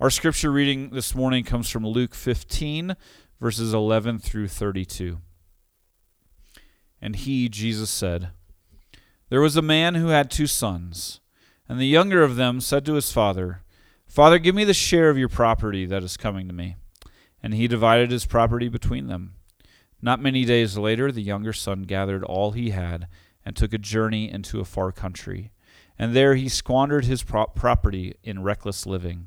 Our scripture reading this morning comes from Luke 15, verses 11 through 32. And he, Jesus, said, "There was a man who had 2 sons, and the younger of them said to his father, 'Father, give me the share of your property that is coming to me.' And he divided his property between them. Not many days later, the younger son gathered all he had and took a journey into a far country. And there he squandered his property in reckless living.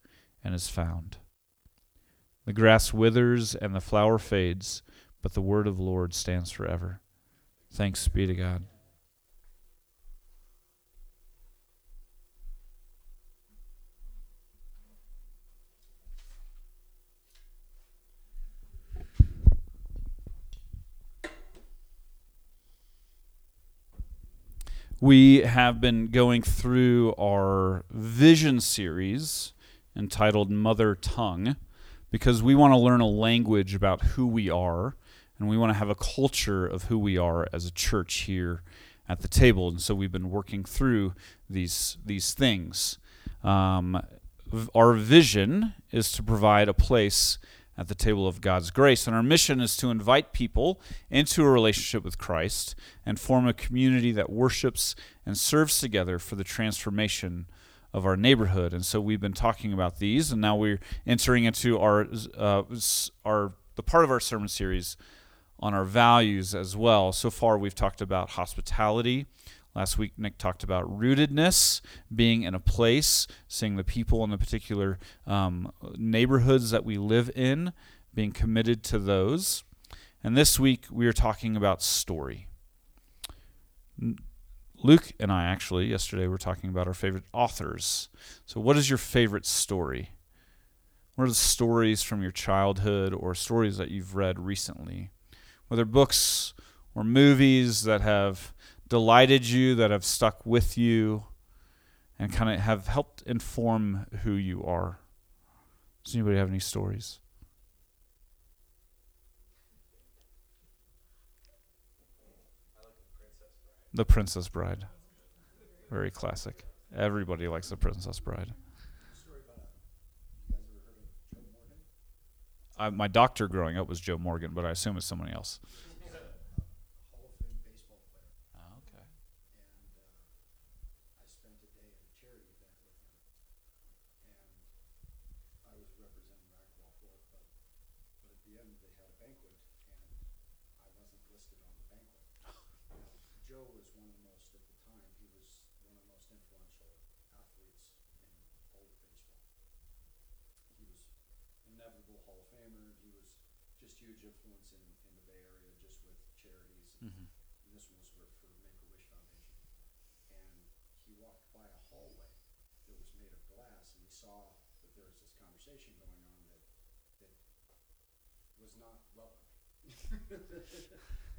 and is found.' The grass withers and the flower fades, but the word of the Lord stands forever." Thanks be to God. We have been going through our vision series entitled Mother Tongue, because we want to learn a language about who we are, and we want to have a culture of who we are as a church here at the table. And so we've been working through these things. Our vision is to provide a place at the table of God's grace, and our mission is to invite people into a relationship with Christ and form a community that worships and serves together for the transformation of our neighborhood. And so we've been talking about these, and now we're entering into the part of our sermon series on our values as well. So far, we've talked about hospitality. Last week, Nick talked about rootedness, being in a place, seeing the people in the particular neighborhoods that we live in, being committed to those. And this week, we are talking about story. Luke and I actually, yesterday, were talking about our favorite authors. So what is your favorite story? What are the stories from your childhood or stories that you've read recently? Whether books or movies that have delighted you, that have stuck with you, and kind of have helped inform who you are. Does anybody have any stories? The Princess Bride. Very classic. Everybody likes The Princess Bride. My doctor growing up was Joe Morgan, but I assume it's somebody else. influential athletes in all of baseball. He was an inevitable Hall of Famer. He was just huge influence in the Bay Area, just with charities. And this one was for Make-A-Wish Foundation. And he walked by a hallway that was made of glass, and he saw that there was this conversation going on that was not welcoming.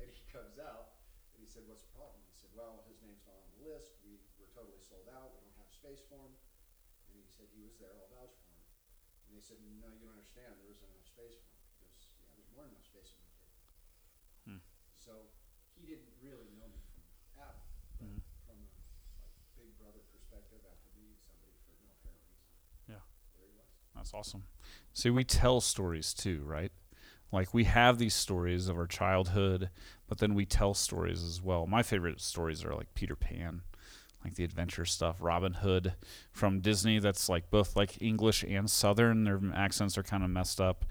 And he comes out, and he said, "What's the problem?" He said, "Well, his name's not on the list. We're totally sold out. We don't have space for him." And he said, "He was there. I'll vouch for him." And they said, "No, you don't understand. There wasn't enough space for him." Because there's more than enough space in my table. So he didn't really know me from Adam, but from a big brother perspective, after meeting somebody for no apparent reason. Yeah. There he was. That's awesome. See, we tell stories too, right? Like, we have these stories of our childhood, but then we tell stories as well. My favorite stories are like Peter Pan, like the adventure stuff, Robin Hood from Disney. That's like both like English and Southern. Their accents are kind of messed up.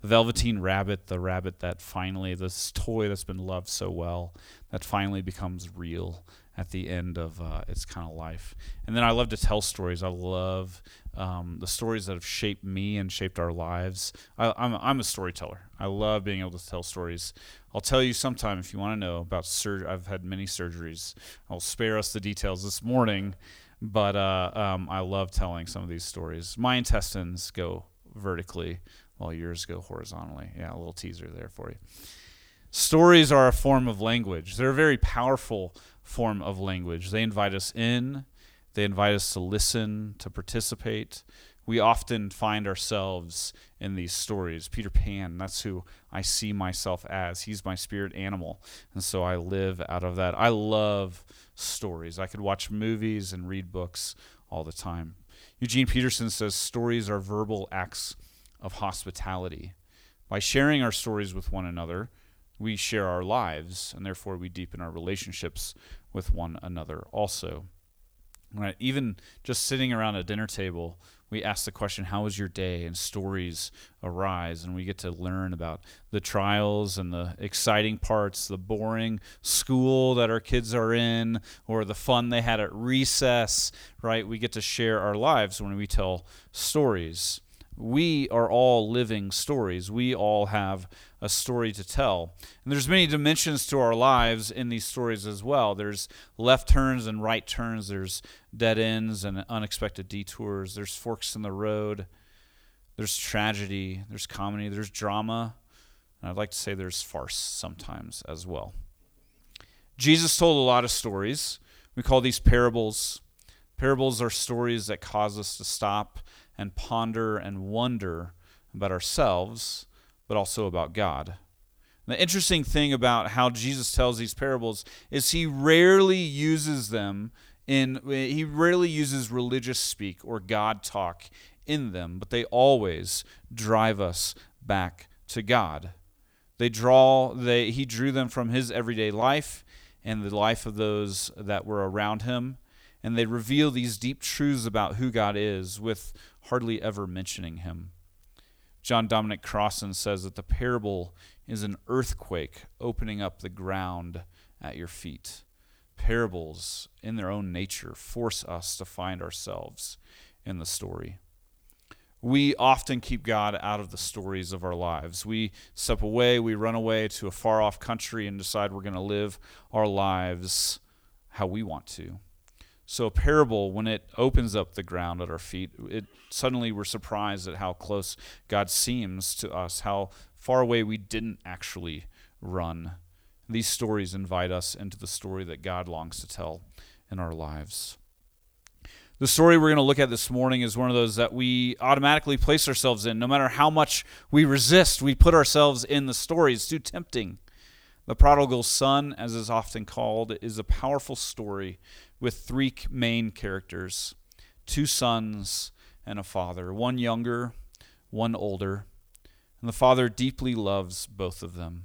Velveteen Rabbit, the rabbit that finally, this toy that's been loved so well, that finally becomes real at the end of its kind of life. And then I love to tell stories. I love the stories that have shaped me and shaped our lives. I'm a storyteller. I love being able to tell stories. I'll tell you sometime if you want to know about surgery. I've had many surgeries. I'll spare us the details this morning, but I love telling some of these stories. My intestines go vertically, while yours go horizontally. Yeah, a little teaser there for you. Stories are a form of language. They're a very powerful form of language. They invite us in. They invite us to listen, to participate. We often find ourselves in these stories. Peter Pan, that's who I see myself as. He's my spirit animal, and so I live out of that. I love stories. I could watch movies and read books all the time. Eugene Peterson says stories are verbal acts of hospitality. By sharing our stories with one another, we share our lives, and therefore we deepen our relationships with one another also. Right? Even just sitting around a dinner table, we ask the question, how was your day? And stories arise, and we get to learn about the trials and the exciting parts, the boring school that our kids are in, or the fun they had at recess, right? We get to share our lives when we tell stories. We are all living stories. We all have a story to tell. And there's many dimensions to our lives in these stories as well. There's left turns and right turns. There's dead ends and unexpected detours. There's forks in the road. There's tragedy. There's comedy. There's drama. And I'd like to say there's farce sometimes as well. Jesus told a lot of stories. We call these parables. Parables are stories that cause us to stop and ponder and wonder about ourselves, but also about God. And the interesting thing about how Jesus tells these parables is he rarely uses them he rarely uses religious speak or God talk in them, but they always drive us back to God. He drew them from his everyday life and the life of those that were around him, and they reveal these deep truths about who God is with hardly ever mentioning him. John Dominic Crossan says that the parable is an earthquake opening up the ground at your feet. Parables, in their own nature, force us to find ourselves in the story. We often keep God out of the stories of our lives. We step away, we run away to a far-off country and decide we're going to live our lives how we want to. So a parable, when it opens up the ground at our feet, suddenly we're surprised at how close God seems to us, how far away we didn't actually run. These stories invite us into the story that God longs to tell in our lives. The story we're going to look at this morning is one of those that we automatically place ourselves in. No matter how much we resist, we put ourselves in the story. It's too tempting. The prodigal son, as is often called, is a powerful story with three main characters, two sons and a father, one younger, one older, and the father deeply loves both of them.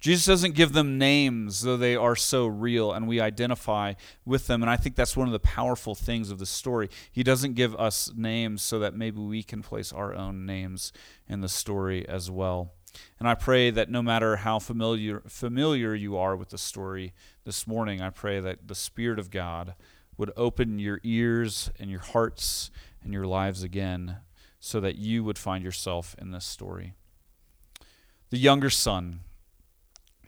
Jesus doesn't give them names, though they are so real, and we identify with them, and I think that's one of the powerful things of the story. He doesn't give us names so that maybe we can place our own names in the story as well. And I pray that no matter how familiar you are with the story this morning, I pray that the Spirit of God would open your ears and your hearts and your lives again so that you would find yourself in this story. The younger son.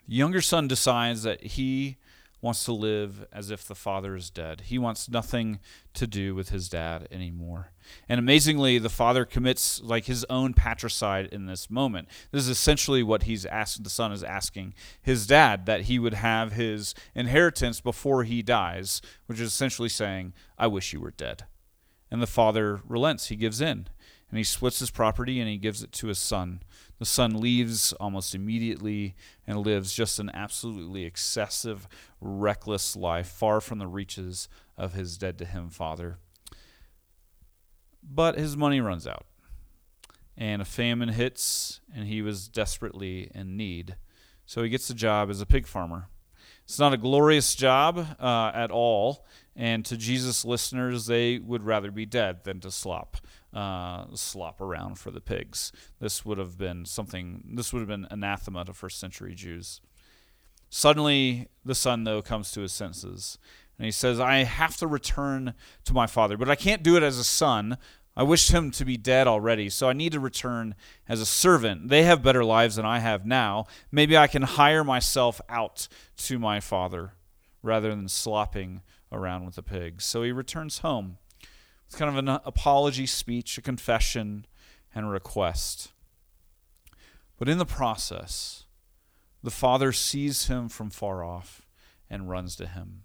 The younger son decides that he wants to live as if the father is dead. He wants nothing to do with his dad anymore. And amazingly, the father commits like his own patricide in this moment. This is essentially what he's asked. The son is asking his dad that he would have his inheritance before he dies, which is essentially saying, I wish you were dead. And the father relents. He gives in. And he splits his property and he gives it to his son. The son leaves almost immediately and lives just an absolutely excessive, reckless life, far from the reaches of his dead-to-him father. But his money runs out, and a famine hits, and he was desperately in need. So he gets a job as a pig farmer. It's not a glorious job at all, and to Jesus' listeners, they would rather be dead than to slop around for the pigs. This would have been anathema to first century Jews. Suddenly, the son, though, comes to his senses, and he says, I have to return to my father, but I can't do it as a son. I wished him to be dead already, so I need to return as a servant. They have better lives than I have now. Maybe I can hire myself out to my father rather than slopping around with the pigs. So he returns home. It's kind of an apology speech, a confession, and a request. But in the process, the father sees him from far off and runs to him.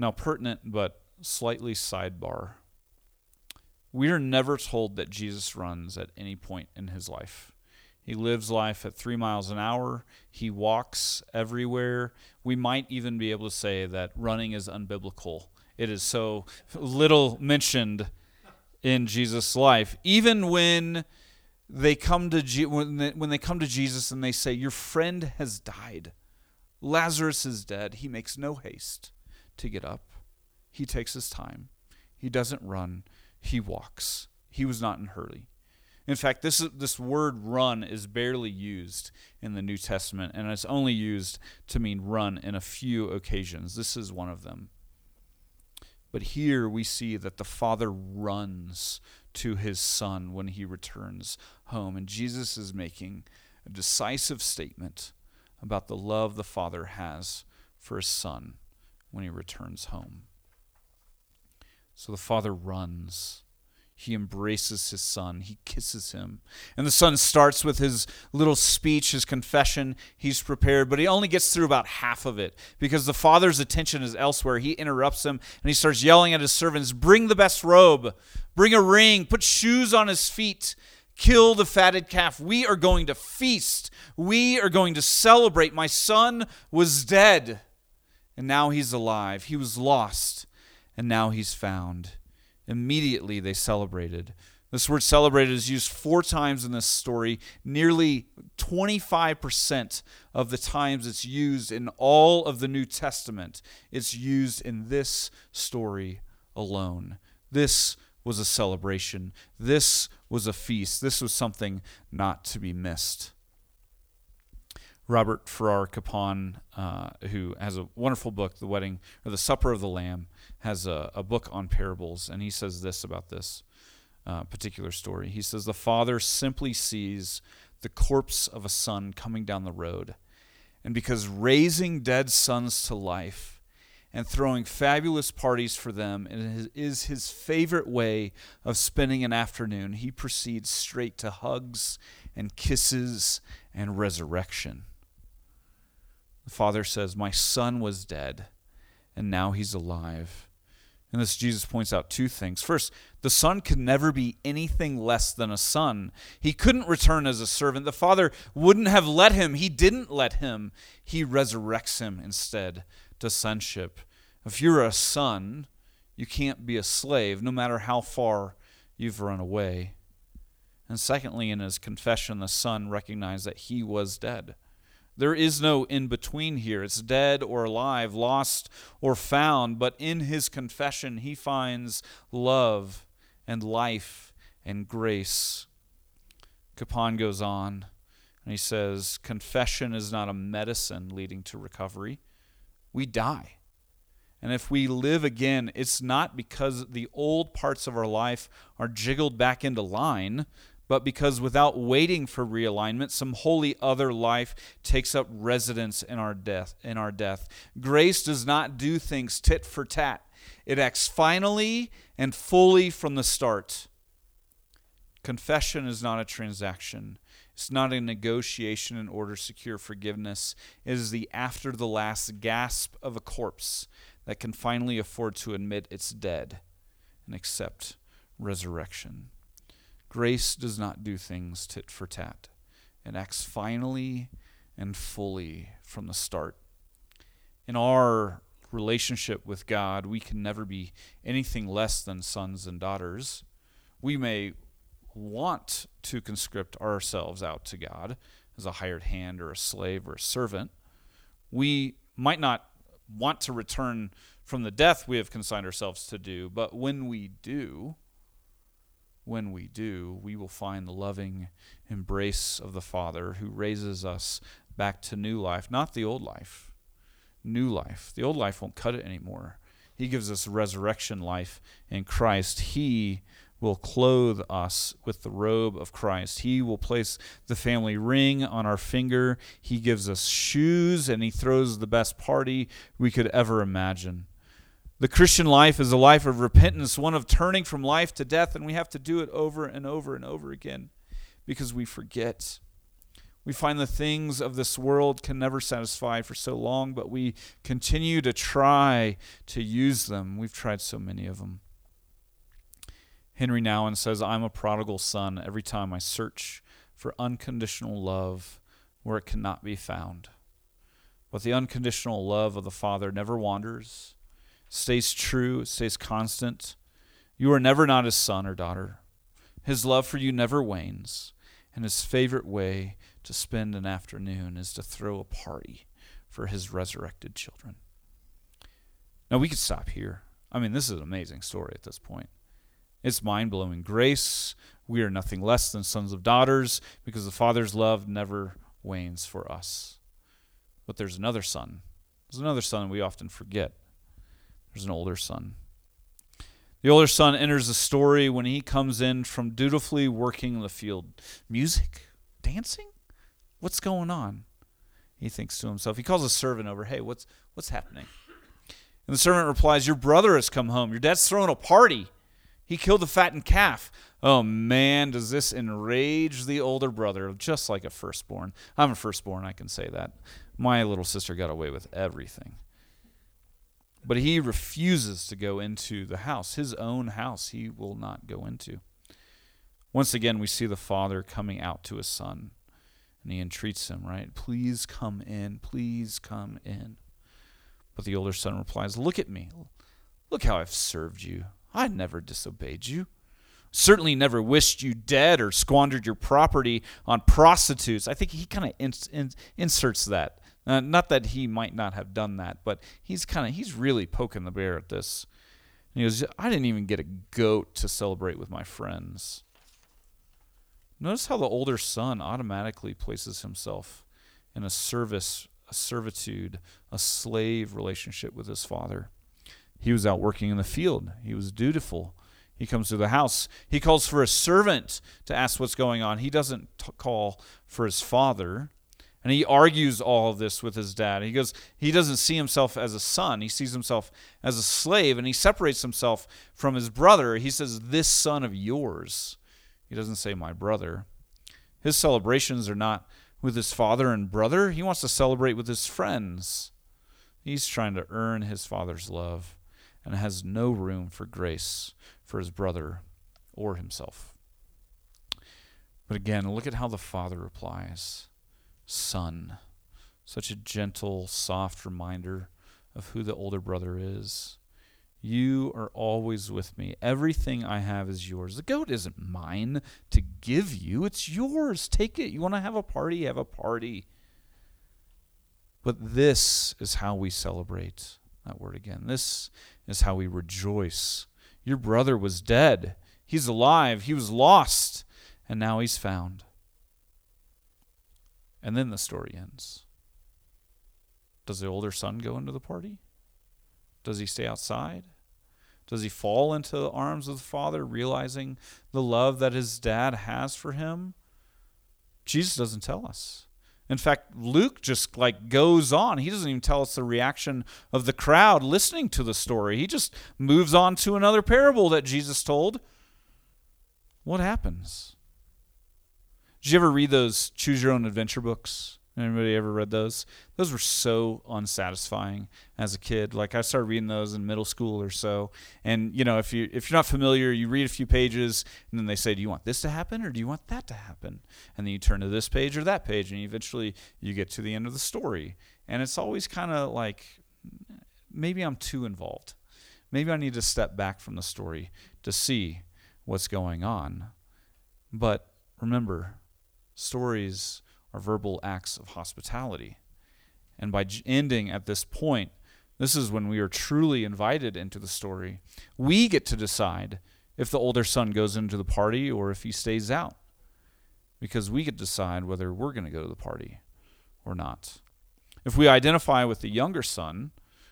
Now, pertinent but slightly sidebar. We are never told that Jesus runs at any point in his life. He lives life at 3 miles an hour. He walks everywhere. We might even be able to say that running is unbiblical. It is so little mentioned in Jesus' life. Even when they come to Jesus and they say, your friend has died. Lazarus is dead. He makes no haste to get up. He takes his time. He doesn't run. He walks. He was not in a hurry. In fact, this word run is barely used in the New Testament, and it's only used to mean run in a few occasions. This is one of them. But here we see that the father runs to his son when he returns home. And Jesus is making a decisive statement about the love the father has for his son when he returns home. So the father runs. He embraces his son. He kisses him. And the son starts with his little speech, his confession. He's prepared, but he only gets through about half of it because the father's attention is elsewhere. He interrupts him, and he starts yelling at his servants, bring the best robe, bring a ring, put shoes on his feet, kill the fatted calf. We are going to feast. We are going to celebrate. My son was dead, and now he's alive. He was lost, and now he's found. Immediately they celebrated. This word celebrated is used 4 times in this story. Nearly 25% of the times it's used in all of the New Testament, it's used in this story alone. This was a celebration. This was a feast. This was something not to be missed. Robert Farrar Capon, who has a wonderful book, The Supper of the Lamb, has a book on parables, and he says this about this particular story. He says, the father simply sees the corpse of a son coming down the road, and because raising dead sons to life and throwing fabulous parties for them is his favorite way of spending an afternoon, he proceeds straight to hugs and kisses and resurrection. The father says, my son was dead, and now he's alive. And this Jesus points out 2 things. First, the son could never be anything less than a son. He couldn't return as a servant. The father wouldn't have let him. He didn't let him. He resurrects him instead to sonship. If you're a son, you can't be a slave, no matter how far you've run away. And secondly, in his confession, the son recognized that he was dead. There is no in-between here. It's dead or alive, lost or found. But in his confession, he finds love and life and grace. Capon goes on, and he says, confession is not a medicine leading to recovery. We die. And if we live again, it's not because the old parts of our life are jiggled back into line, but because without waiting for realignment, some wholly other life takes up residence in our death. Grace does not do things tit for tat. It acts finally and fully from the start. Confession is not a transaction. It's not a negotiation in order to secure forgiveness. It is the after the last gasp of a corpse that can finally afford to admit it's dead and accept resurrection. Grace does not do things tit for tat. It acts finally and fully from the start. In our relationship with God, we can never be anything less than sons and daughters. We may want to conscript ourselves out to God as a hired hand or a slave or a servant. We might not want to return from the death we have consigned ourselves to do, but when we do, we will find the loving embrace of the Father who raises us back to new life, not the old life, new life. The old life won't cut it anymore. He gives us resurrection life in Christ. He will clothe us with the robe of Christ. He will place the family ring on our finger. He gives us shoes, and he throws the best party we could ever imagine. The Christian life is a life of repentance, one of turning from life to death, and we have to do it over and over and over again because we forget. We find the things of this world can never satisfy for so long, but we continue to try to use them. We've tried so many of them. Henry Nouwen says, "I'm a prodigal son every time I search for unconditional love where it cannot be found." But the unconditional love of the Father never wanders. Stays true, stays constant. You are never not his son or daughter. His love for you never wanes, and his favorite way to spend an afternoon is to throw a party for his resurrected children. Now, we could stop here. I mean, this is an amazing story at this point. It's mind-blowing grace. We are nothing less than sons of daughters because the Father's love never wanes for us. But there's another son. There's another son we often forget. There's an older son. The older son enters the story when he comes in from dutifully working the field. Music? Dancing? What's going on? He thinks to himself. He calls a servant over. Hey, what's happening? And the servant replies, "Your brother has come home. Your dad's throwing a party. He killed a fattened calf." Oh, man, does this enrage the older brother, just like a firstborn. I'm a firstborn, I can say that. My little sister got away with everything. But he refuses to go into the house. His own house he will not go into. Once again, we see the father coming out to his son, and he entreats him, right? "Please come in. Please come in." But the older son replies, "Look at me. Look how I've served you. I never disobeyed you. Certainly never wished you dead or squandered your property on prostitutes." I think he kind of inserts that. Not that he might not have done that, but he's really poking the bear at this. And he goes, "I didn't even get a goat to celebrate with my friends." Notice how the older son automatically places himself in a service, a servitude, a slave relationship with his father. He was out working in the field. He was dutiful. He comes to the house. He calls for a servant to ask what's going on. He doesn't call for his father. And he argues all of this with his dad. He goes, he doesn't see himself as a son. He sees himself as a slave, and he separates himself from his brother. He says, "This son of yours." He doesn't say, "My brother." His celebrations are not with his father and brother. He wants to celebrate with his friends. He's trying to earn his father's love and has no room for grace for his brother or himself. But again, look at how the father replies. Son. Such a gentle, soft reminder of who the older brother is. "You are always with me. Everything I have is yours. The goat isn't mine to give you. It's yours. Take it. You want to have a party? Have a party." But this is how we celebrate. That word again. This is how we rejoice. Your brother was dead. He's alive. He was lost. And now he's found. And then the story ends. Does the older son go into the party? Does he stay outside? Does he fall into the arms of the Father, realizing the love that his dad has for him? Jesus doesn't tell us. In fact, Luke just goes on. He doesn't even tell us the reaction of the crowd listening to the story. He just moves on to another parable that Jesus told. What happens? Did you ever read those Choose Your Own Adventure books? Anybody ever read those? Those were so unsatisfying as a kid. I started reading those in middle school or so. And, if you're not familiar, you read a few pages, and then they say, do you want this to happen or do you want that to happen? And then you turn to this page or that page, and eventually you get to the end of the story. And it's always kind of maybe I'm too involved. Maybe I need to step back from the story to see what's going on. But remember, stories are verbal acts of hospitality. And by ending at this point, this is when we are truly invited into the story. We get to decide if the older son goes into the party or if he stays out, because we get to decide whether we're going to go to the party or not. If we identify with the younger son,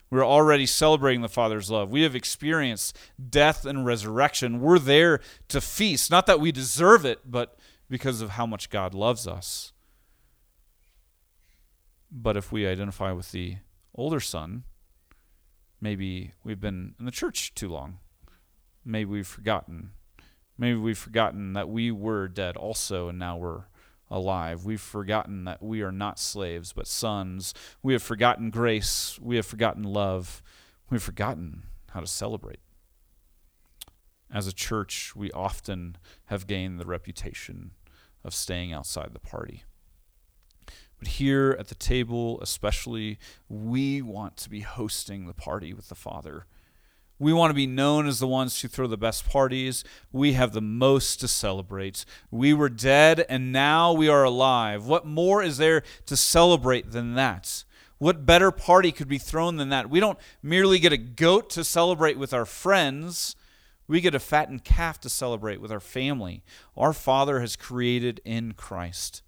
we're already celebrating the Father's love. We have experienced death and resurrection. We're there to feast. Not that we deserve it, but because of how much God loves us. But if we identify with the older son, maybe we've been in the church too long. Maybe we've forgotten. Maybe we've forgotten that we were dead also and now we're alive. We've forgotten that we are not slaves but sons. We have forgotten grace. We have forgotten love. We've forgotten how to celebrate. As a church, we often have gained the reputation of staying outside the party. But here at the table especially, we want to be hosting the party with the Father. We want to be known as the ones who throw the best parties. We have the most to celebrate. We were dead and now we are alive. What more is there to celebrate than that? What better party could be thrown than that? We don't merely get a goat to celebrate with our friends. We get a fattened calf to celebrate with our family. Our Father has created in Christ.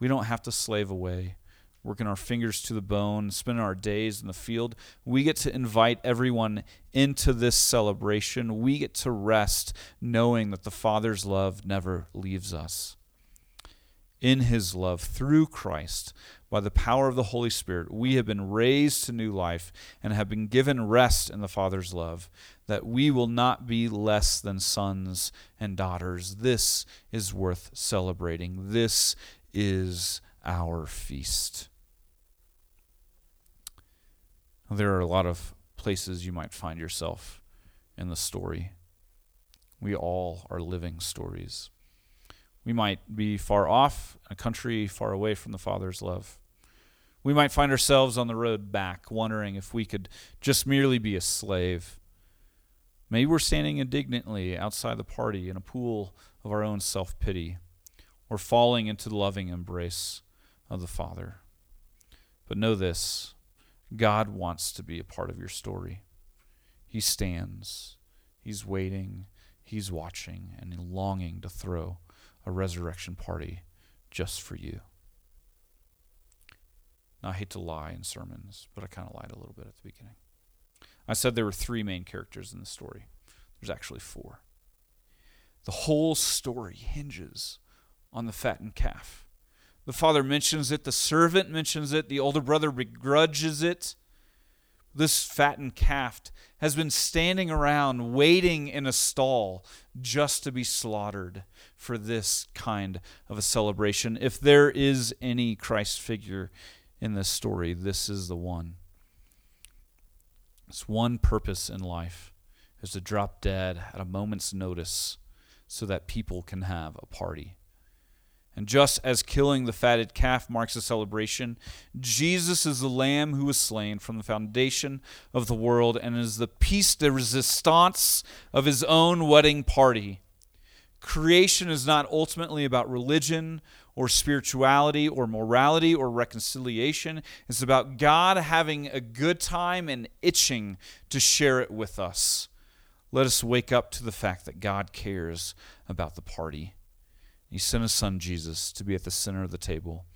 We don't have to slave away, working our fingers to the bone, spending our days in the field. We get to invite everyone into this celebration. We get to rest knowing that the Father's love never leaves us. In his love, through Christ, by the power of the Holy Spirit, we have been raised to new life and have been given rest in the Father's love, that we will not be less than sons and daughters. This is worth celebrating. This is our feast. There are a lot of places you might find yourself in the story. We all are living stories. We might be far off, a country far away from the Father's love. We might find ourselves on the road back, wondering if we could just merely be a slave. Maybe we're standing indignantly outside the party in a pool of our own self-pity, or falling into the loving embrace of the Father. But know this, God wants to be a part of your story. He stands, he's waiting, he's watching, and longing to throw a resurrection party just for you. Now, I hate to lie in sermons, but I kind of lied a little bit at the beginning. I said there were three main characters in the story. There's actually four. The whole story hinges on the fattened calf. The father mentions it, the servant mentions it, the older brother begrudges it. This fattened calf has been standing around waiting in a stall just to be slaughtered for this kind of a celebration. If there is any Christ figure in this story, this is the one. Its one purpose in life is to drop dead at a moment's notice so that people can have a party. And just as killing the fatted calf marks a celebration, Jesus is the Lamb who was slain from the foundation of the world and is the piece de resistance of his own wedding party. Creation is not ultimately about religion or spirituality or morality or reconciliation. It's about God having a good time and itching to share it with us. Let us wake up to the fact that God cares about the party. He sent his son Jesus to be at the center of the table,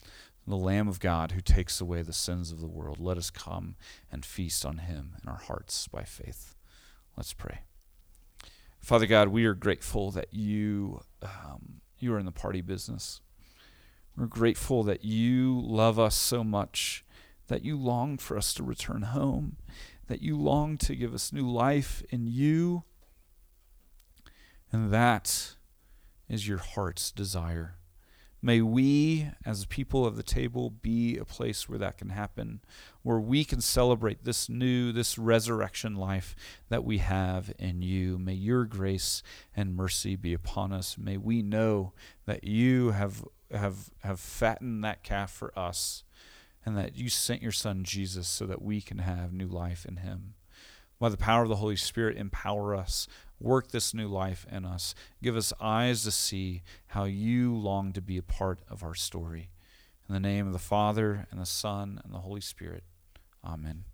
the Lamb of God who takes away the sins of the world. Let us come and feast on him in our hearts by faith. Let's pray. Father God, we are grateful that you are in the party business. We're grateful that you love us so much, that you long for us to return home, that you long to give us new life in you. And that is your heart's desire. May we, as people of the table, be a place where that can happen, where we can celebrate this new, this resurrection life that we have in you. May your grace and mercy be upon us. May we know that you have fattened that calf for us, and that you sent your son Jesus so that we can have new life in him. By the power of the Holy Spirit, empower us. Work this new life in us. Give us eyes to see how you long to be a part of our story. In the name of the Father, and the Son, and the Holy Spirit. Amen.